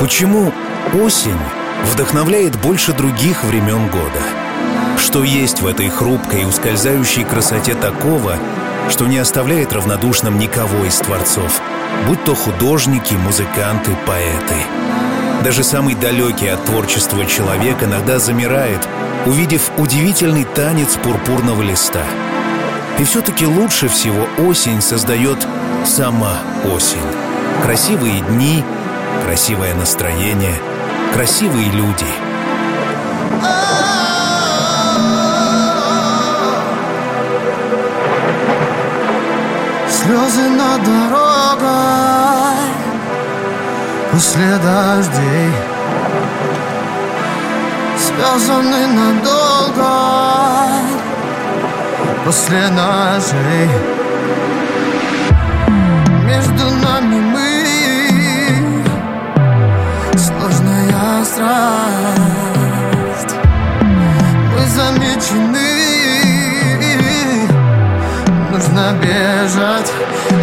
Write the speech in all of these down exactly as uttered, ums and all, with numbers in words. Почему осень вдохновляет больше других времен года? Что есть в этой хрупкой и ускользающей красоте такого, что не оставляет равнодушным никого из творцов, будь то художники, музыканты, поэты? Даже самый далекий от творчества человек иногда замирает, увидев удивительный танец пурпурного листа. И все-таки лучше всего осень создает сама осень. Красивые дни, красивое настроение, красивые люди. Слезы на дорогах после дождей, связаны надолго после ножей. Между нами мы сложная страсть, мы замечены, нужно бежать.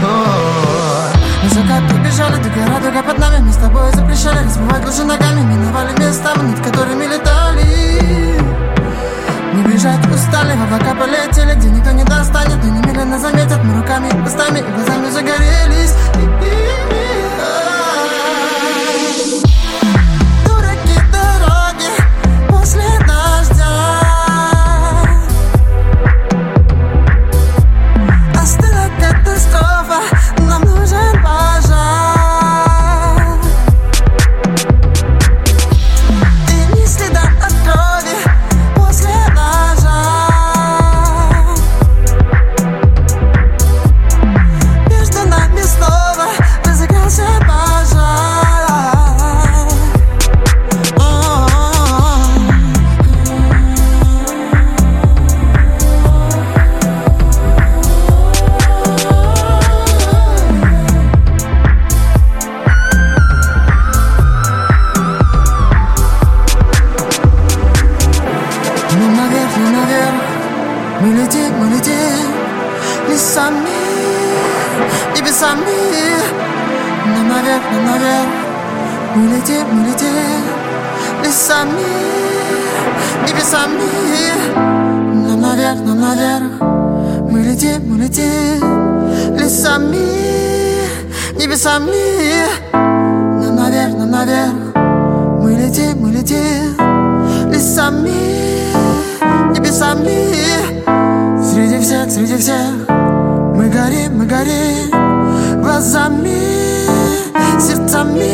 О-о-о. Мы за капель бежали, до гора, дуга под нами, мы с тобой запрещали разбивать лужи ногами, миновали местами, над которыми летали. Не бежать устали, в облака полетели, где никто не достанет, но немедленно заметят. Мы руками, устами и глазами загорелись. Дураки дороги после дождя, остыла катастрофа, нам нужен пожар. И ни следа от крови после ножа. Между нами снова разыгрался пожар. Ну наверх, ну наверх, мы летим, мы летим лесами, небесами. Ну наверх, ну наверх, мы летим, мы летим лесами, небесами. Ну наверх, ну наверх, мы летим, мы летим лесами, небесами. Ну наверх, ну наверх, мы летим, мы летим лесами, небесами. Среди всех, среди всех мы горим, мы горим глазами, сердцами.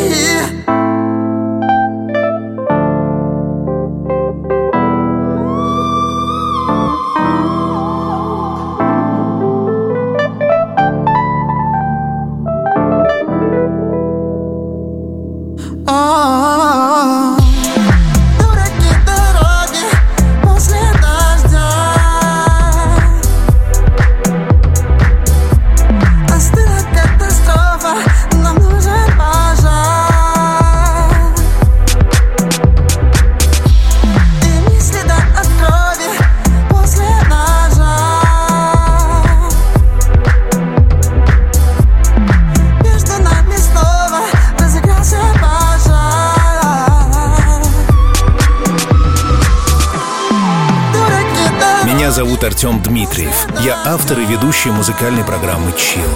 Артем Дмитриев. Я автор и ведущий музыкальной программы «Chill».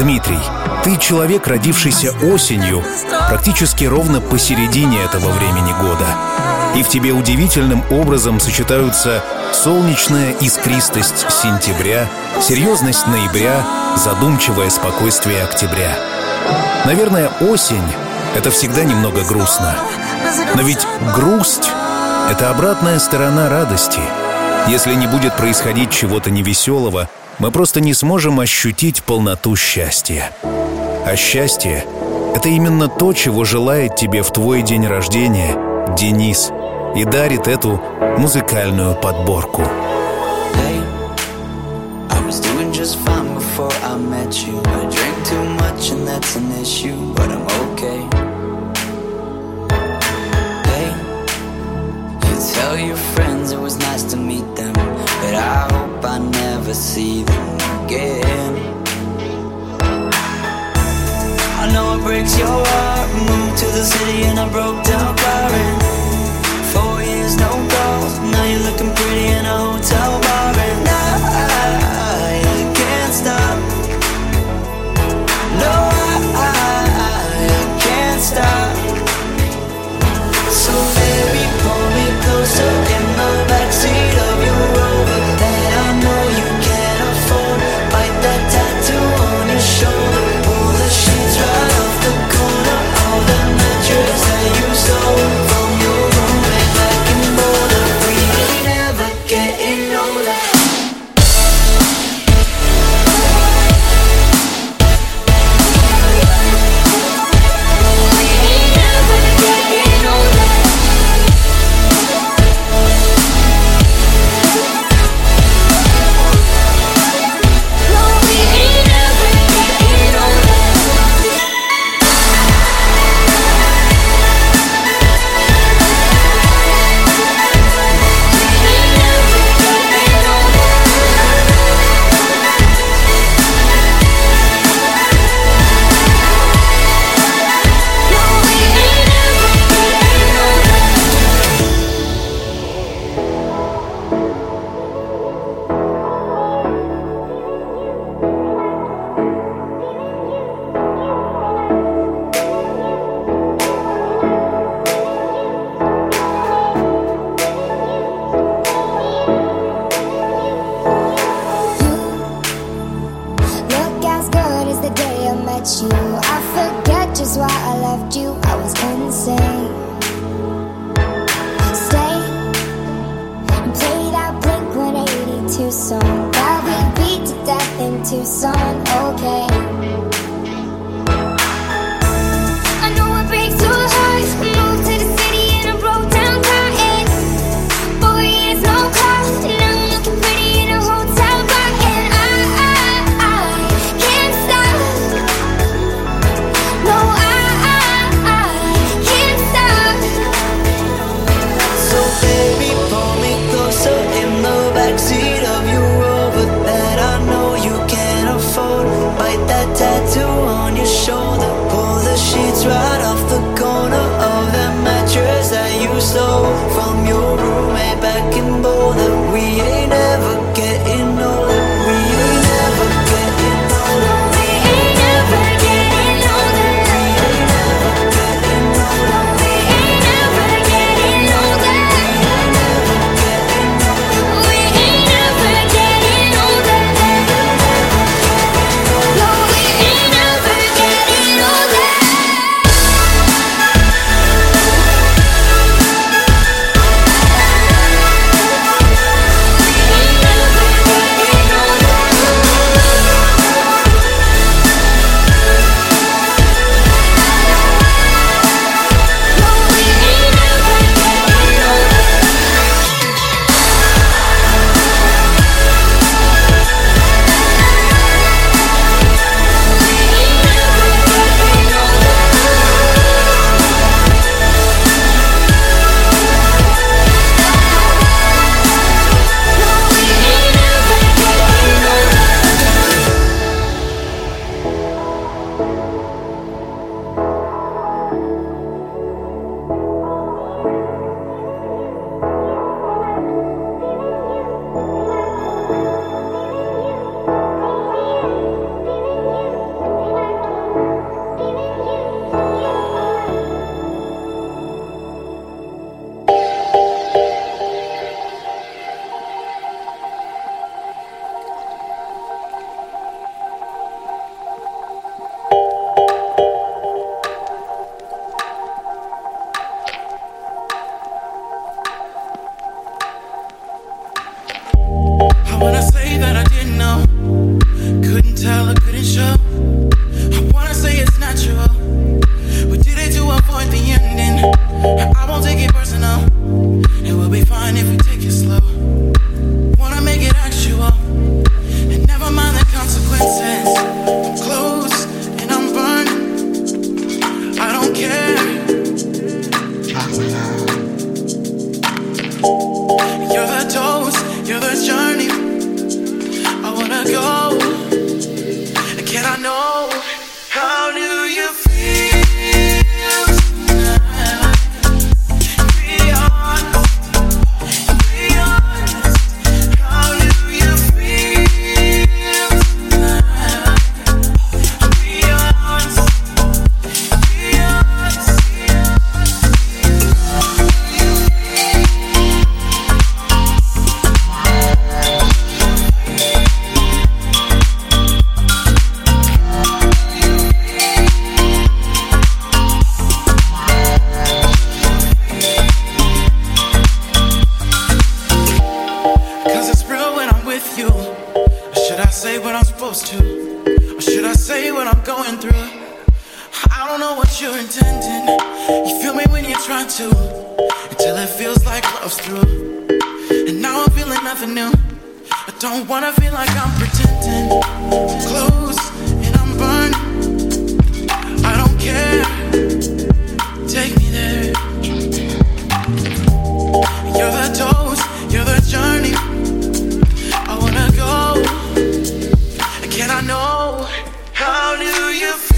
Дмитрий, ты человек, родившийся осенью, практически ровно посередине этого времени года. И в тебе удивительным образом сочетаются солнечная искристость сентября, серьезность ноября, задумчивое спокойствие октября. Наверное, осень — это всегда немного грустно. Но ведь грусть — это обратная сторона радости. Если не будет происходить чего-то невеселого, мы просто не сможем ощутить полноту счастья. А счастье — это именно то, чего желает тебе в твой день рождения Денис и дарит эту музыкальную подборку. Tell your friends it was nice to meet them, but I hope I never see them again. I know it breaks your heart. moved to the city and I broke down crying. Four years, no goals. Now you're looking pretty in a hotel bar. And I, I can't stop. No, I, I, I can't stop. So baby, pull me closer in the backseat of your Rover that I know you can't afford. Bite that tattoo on your shoulder. Pull the sheets right off the corner. All the mattress that you stole from your roommate back in Boulder. We ain't ever getting older. How do you feel? I say what I'm going through. I don't know what you're intending. You feel me when you're trying to, until it feels like love's through. And now I'm feeling nothing new. I don't wanna feel like I'm pretending. I'm close and I'm burned. I don't care. Take me there. You're the dose, you're the journey. I wanna go. And can I know how do you feel?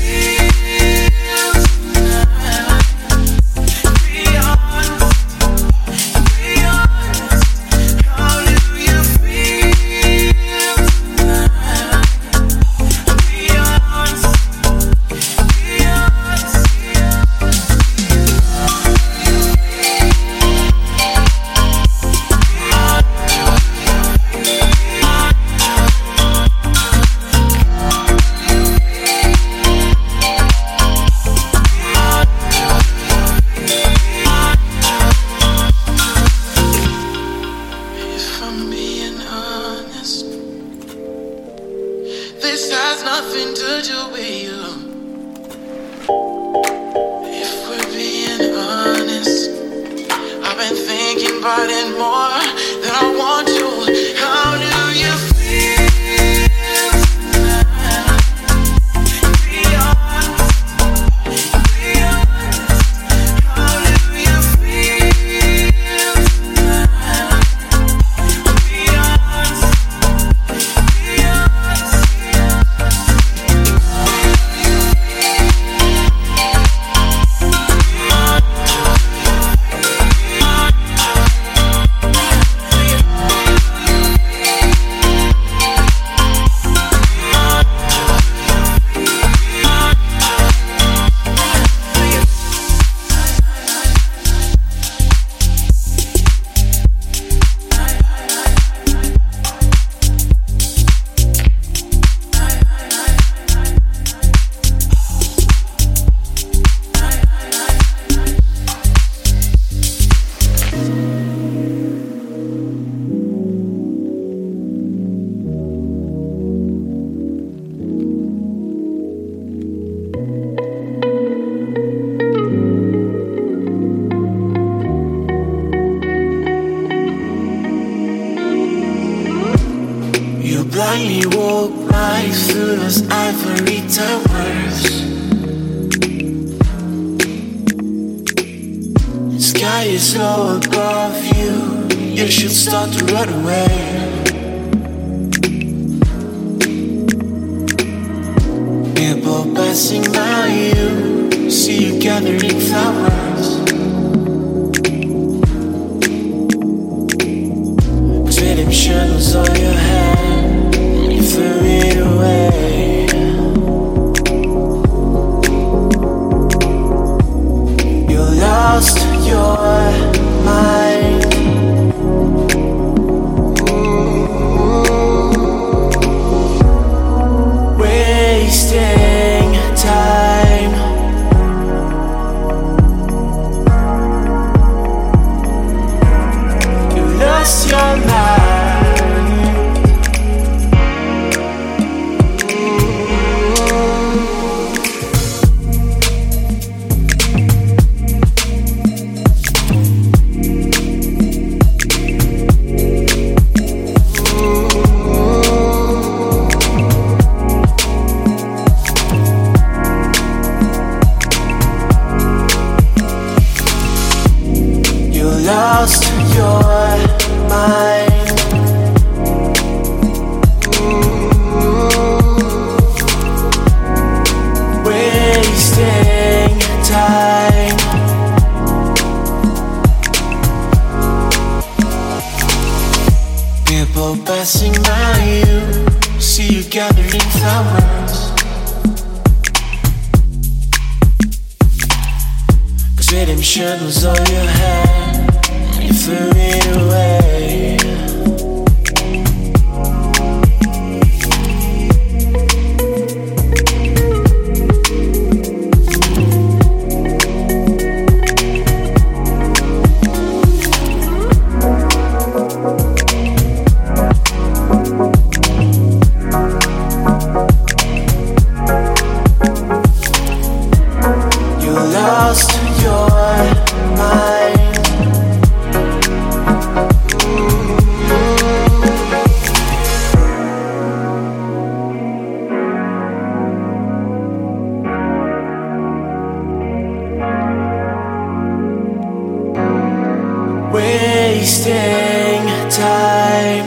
wasting time.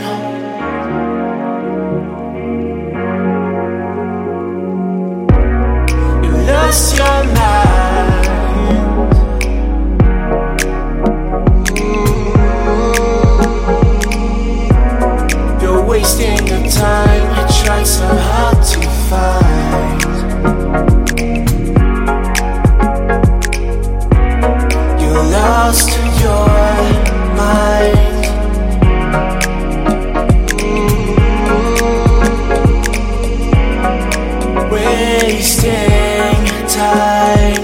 You lost your mind. Ooh. You're wasting your time. You tried so hard to find. You lost your mind. Ooh. Wasting time.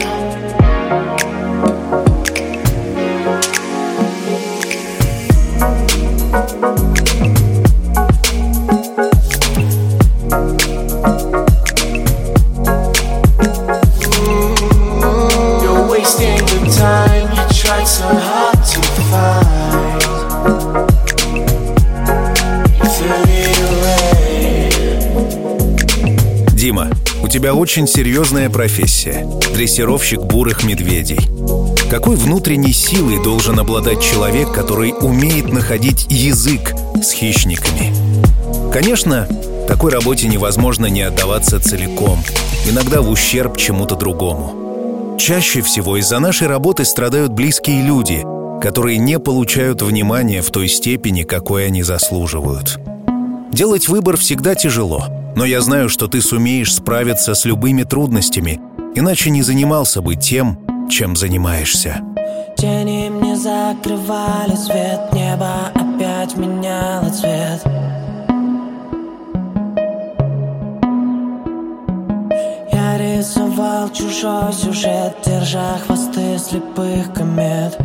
Ooh. You're wasting your time. You tried so hard to find. You threw it away. Дима, у тебя очень серьезная профессия – дрессировщик бурых медведей. Какой внутренней силой должен обладать человек, который умеет находить язык с хищниками? Конечно, такой работе невозможно не отдаваться целиком, иногда в ущерб чему-то другому. Чаще всего из-за нашей работы страдают близкие люди, которые не получают внимания в той степени, какой они заслуживают. Делать выбор всегда тяжело, но я знаю, что ты сумеешь справиться с любыми трудностями, иначе не занимался бы тем, чем занимаешься. Тени мне закрывали свет, небо опять меняло цвет. Я рисовал чужой сюжет, держа хвосты слепых комет.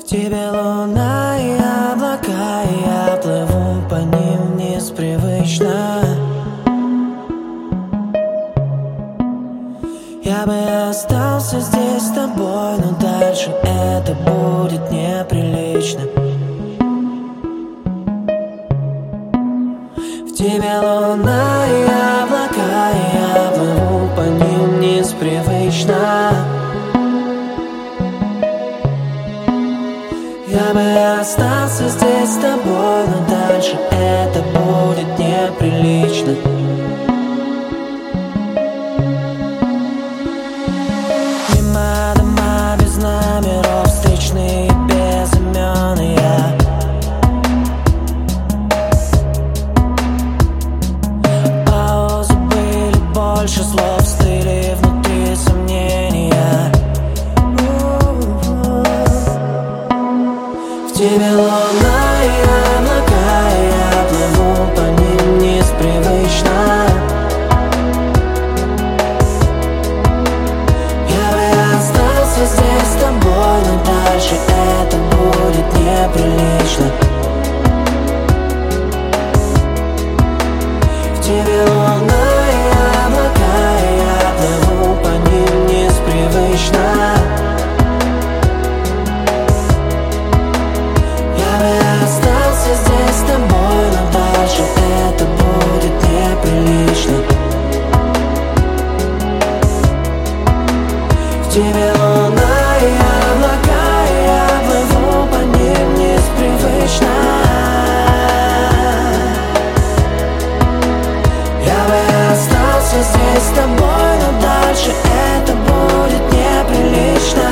В тебе луна и облака, и я плыву по ним вниз привычно. Я бы остался здесь с тобой, но дальше это будет неприлично. В тебе луна и облака, и я плыву по ним вниз привычно. Я бы остался здесь с тобой, но дальше это будет неприлично. Мимо дома без номеров, встречные без имен, и я паузы были больше слов, стыли внутри сомнения. В тебе луна и облака, и я плыву по ним вниз привычно. Здесь с тобой, но дальше это будет неприлично. В тебе луна и облака, и я плыву по ним вниз привычно. Я бы остался здесь с тобой, но дальше это будет неприлично. В тебе с тобой, но дальше это будет неприлично.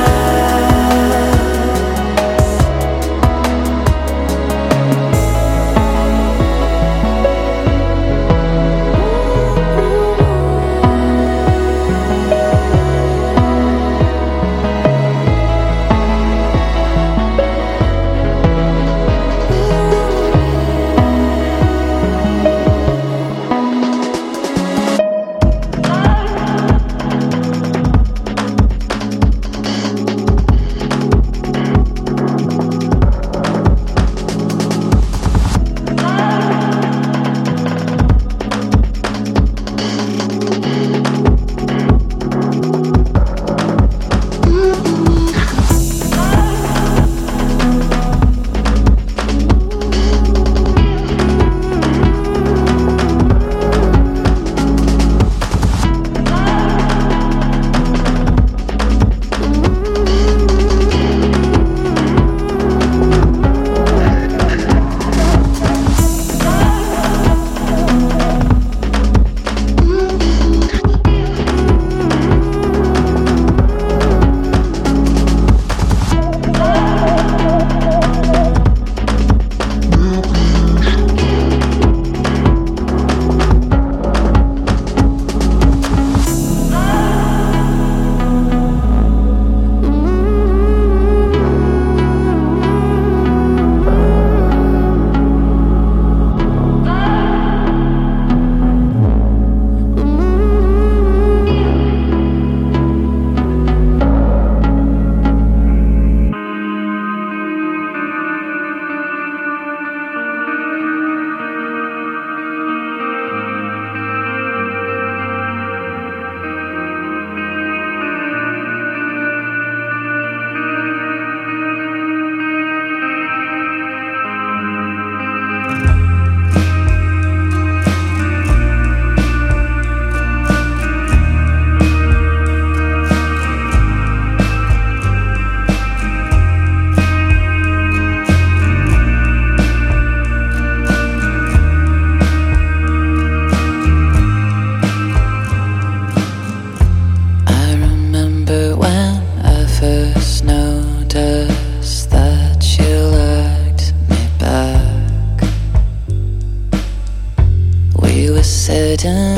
We were sitting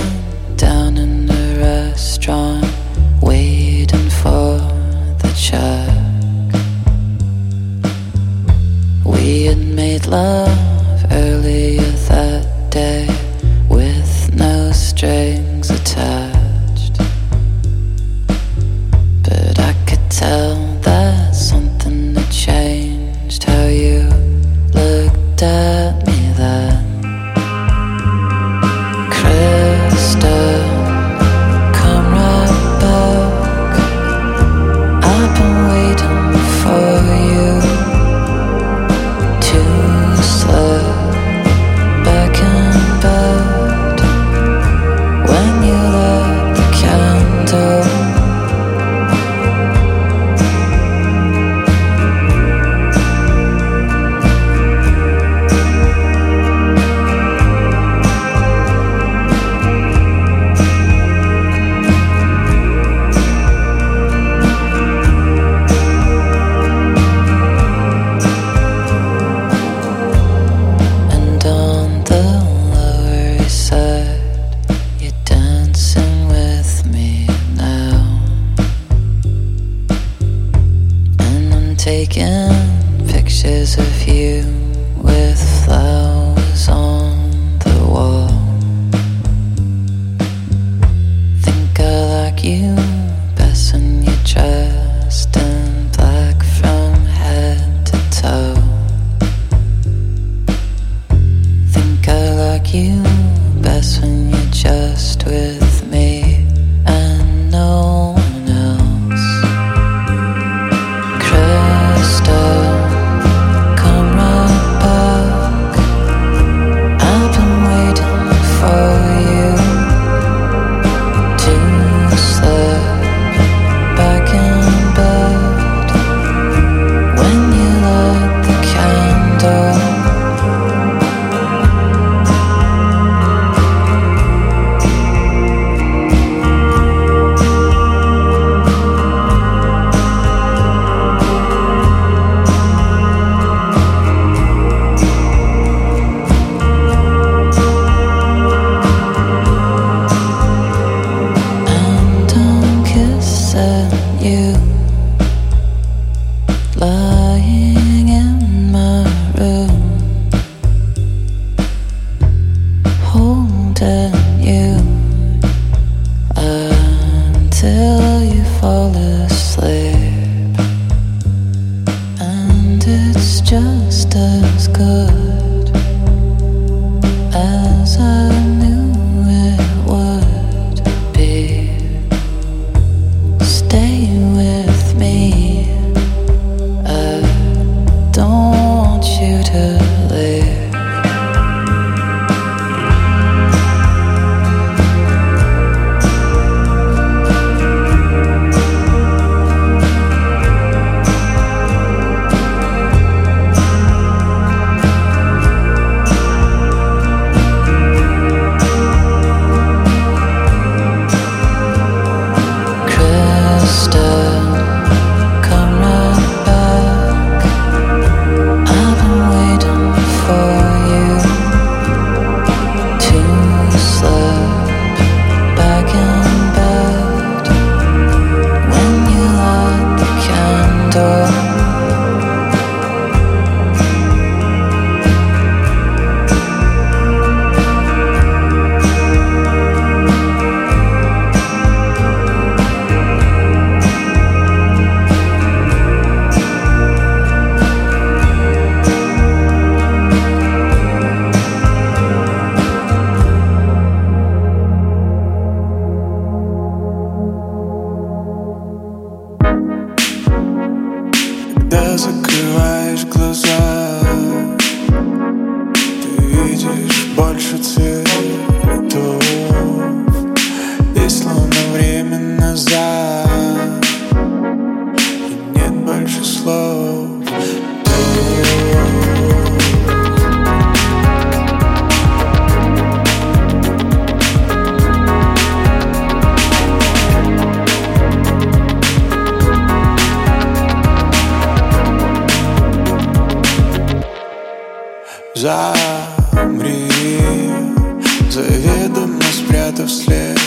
down in a restaurant, waiting for the check. We had made love earlier that day, with no strings attached. But I could tell that something had changed, how you looked at me then. Taking pictures of you with flowers on the wall. Think I like you best when you're dressed in black from head to toe. Think I like you best when you're just with me and no one. Замри за неведомо спрятав след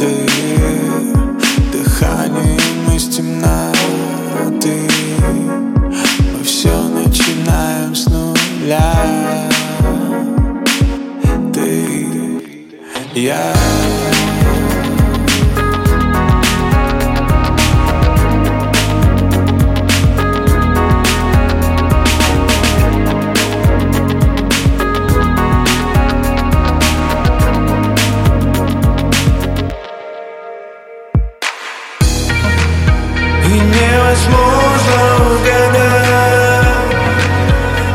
дым, дыханием из темноты. Мы все начинаем с нуля. Ты, я. Невозможно угадать.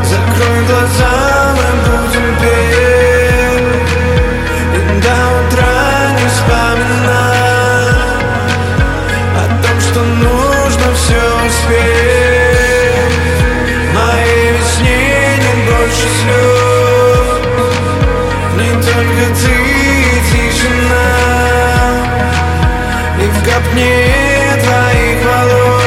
Закрой глаза, мы будем петь и до утра не вспоминать о том, что нужно все успеть. В моей весне нет больше слез, не только ты и тишина, и в копне твоих волос.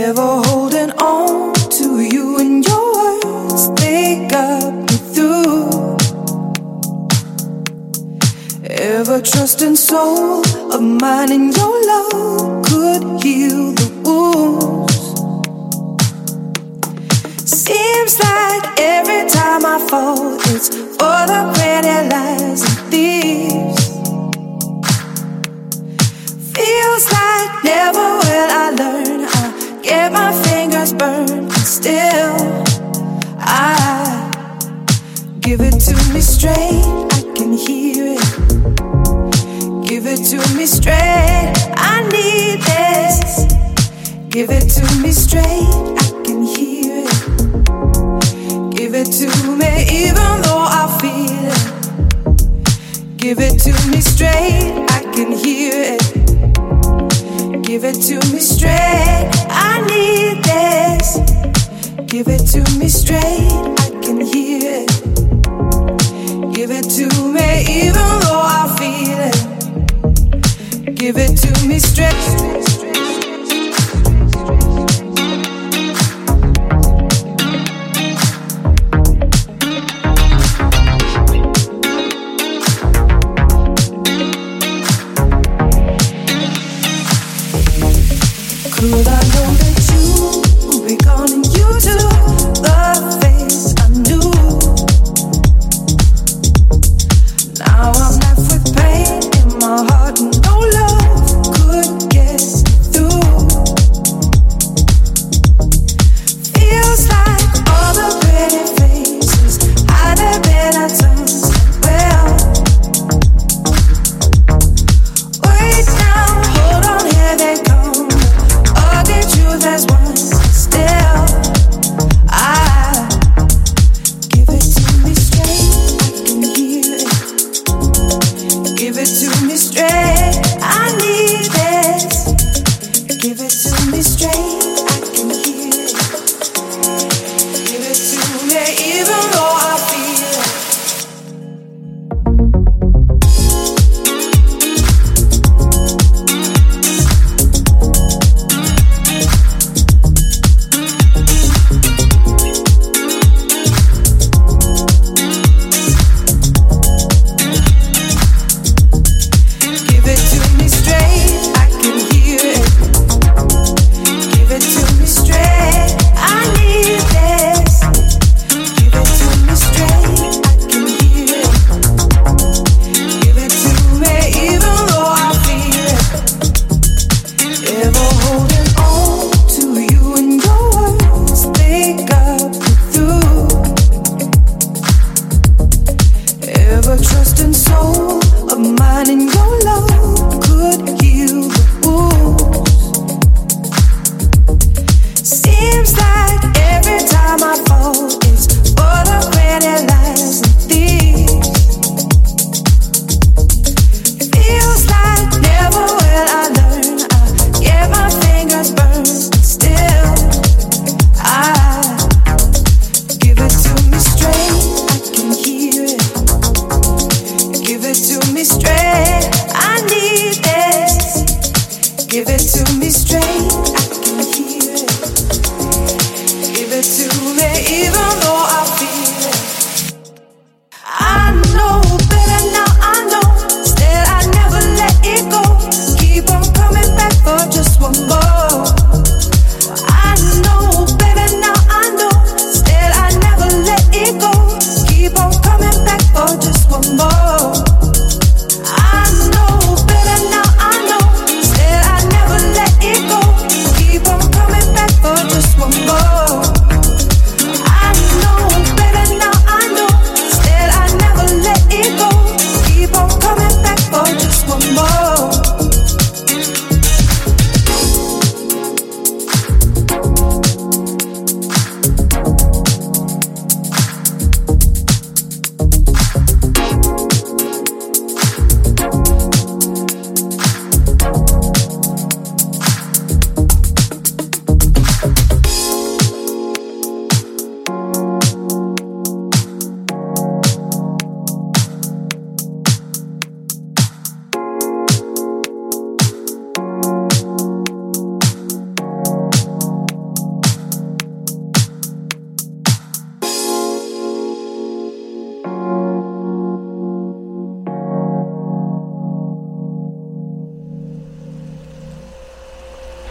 Ever holding on to you and your words, they got me through. Ever trusting soul of mine and your love could heal the wounds. Seems like every time I fall, it's for the pretty lies and thieves. Feels like never will I learn. I get my fingers burned, but still I give it to me straight. I can hear it. Give it to me straight. I need this. Give it to me straight. I can hear it. Give it to me even though I feel it. Give it to me straight. I can hear it. Give it to me straight, I need this. Give it to me straight, I can hear it. Give it to me even though I feel it. Give it to me straight. Could I know that you would be gone and you to the face I knew? Now I'm left with pain in my heart and no love could get through. Feels like all the pretty faces I'd have been at times well. Wait now, hold on, here they come. There's one still. I give it to me straight. I can hear it. Give it to me straight. I need this. Give it to me straight. I can hear it. Give it to me even though I feel it. Keep on coming.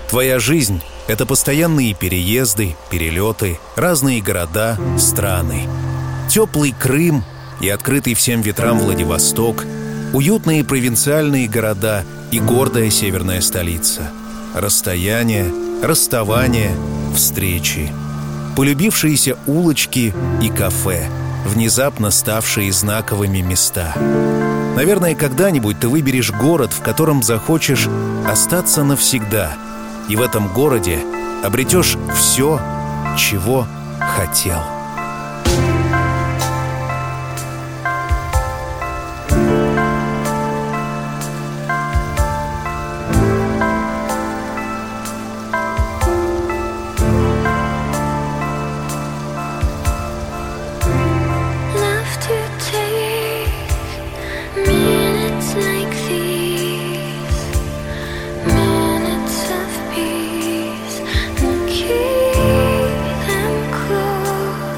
Твоя жизнь — это постоянные переезды, перелеты, разные города, страны. Теплый Крым и открытый всем ветрам Владивосток, уютные провинциальные города и гордая северная столица. Расстояния, расставания, встречи. Полюбившиеся улочки и кафе, внезапно ставшие знаковыми места. Наверное, когда-нибудь ты выберешь город, в котором захочешь остаться навсегда, и в этом городе обретешь все, чего хотел. Peace and keep them close.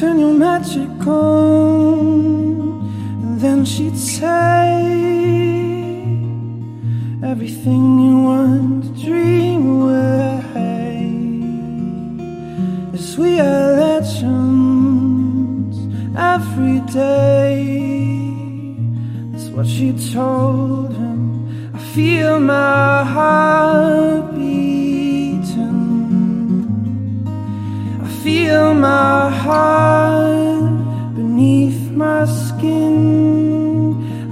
turn your magic on. And then she'd say, everything you want to dream away. As we are legends every day. That's what she told him. I feel my heart beating. I feel my heart beneath my skin.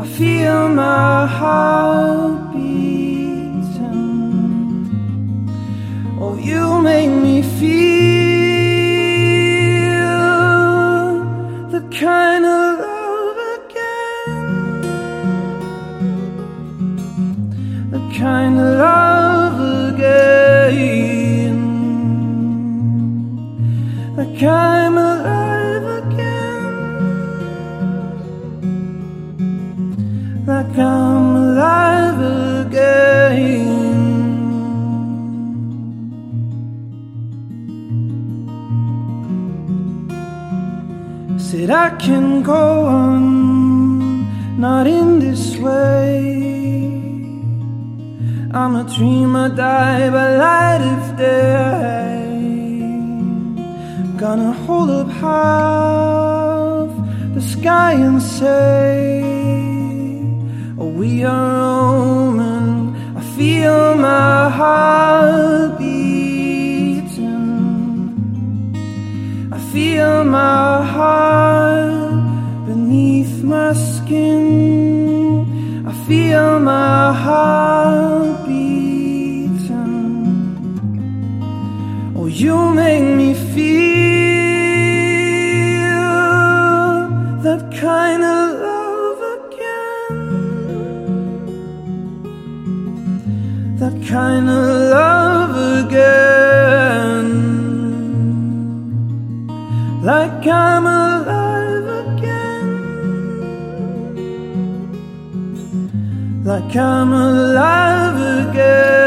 I feel my heart beating. Oh, you make me feel the kind of love. Kind of love again. Like I'm alive again. Like I'm alive again. I said I can go on, not in this way. I'm a dreamer, die by light of day. Gonna hold up half the sky and say, oh, we are Roman. I feel my heart beating. I feel my heart beneath my skin. I feel my heart. You make me feel that kind of love again. That kind of love again. Like I'm alive again. Like I'm alive again.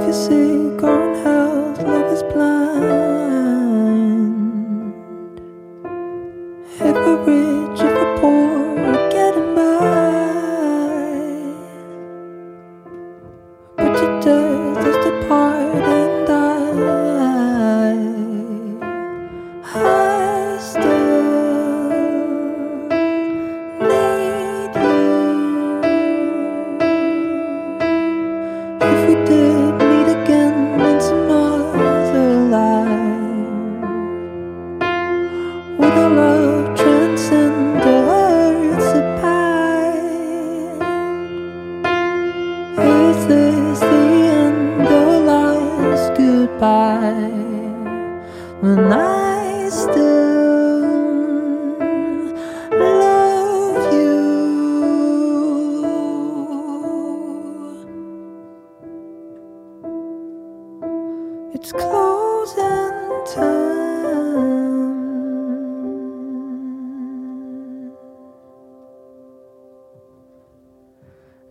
if you're sick or unheld, love is blind. If we're rich, if we're poor, we're getting by. But your death is to part and die. I still when I still love you. It's closing time.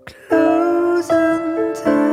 Closing time.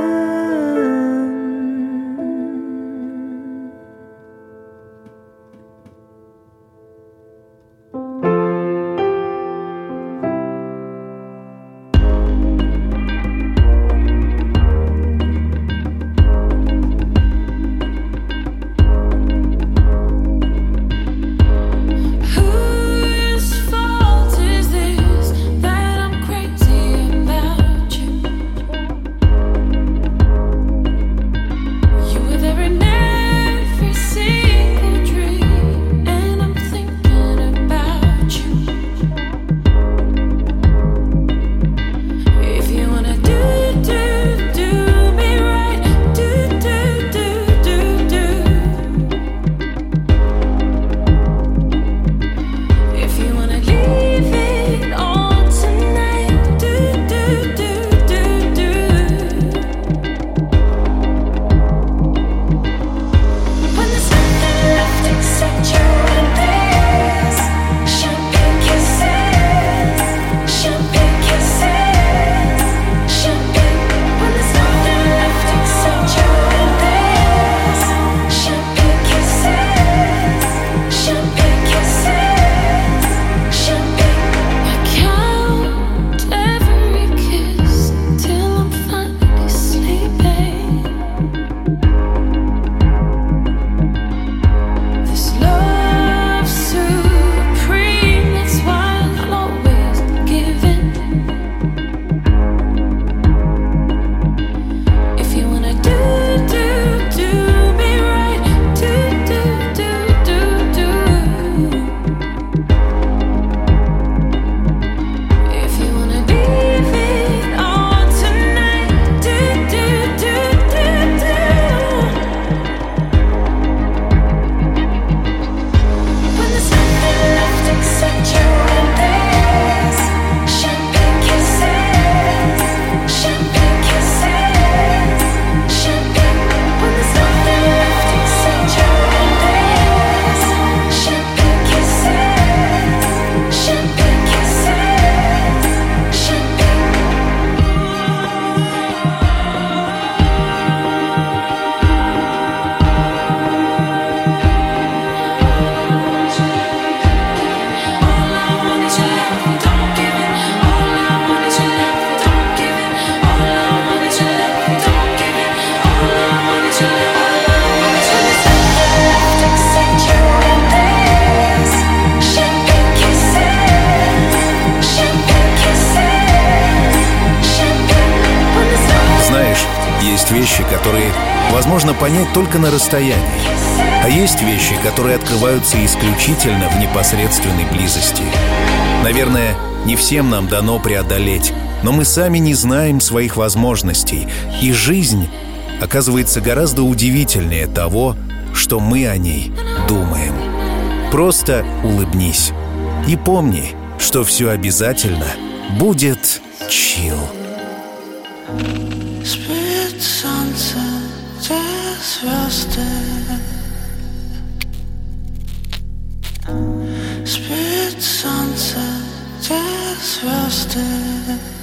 Есть вещи, которые возможно понять только на расстоянии, а есть вещи, которые открываются исключительно в непосредственной близости. Наверное, не всем нам дано преодолеть, но мы сами не знаем своих возможностей, и жизнь оказывается гораздо удивительнее того, что мы о ней думаем. Просто улыбнись и помни, что все обязательно будет чилл. Sunset is rusted. Spirit sunset is rusted.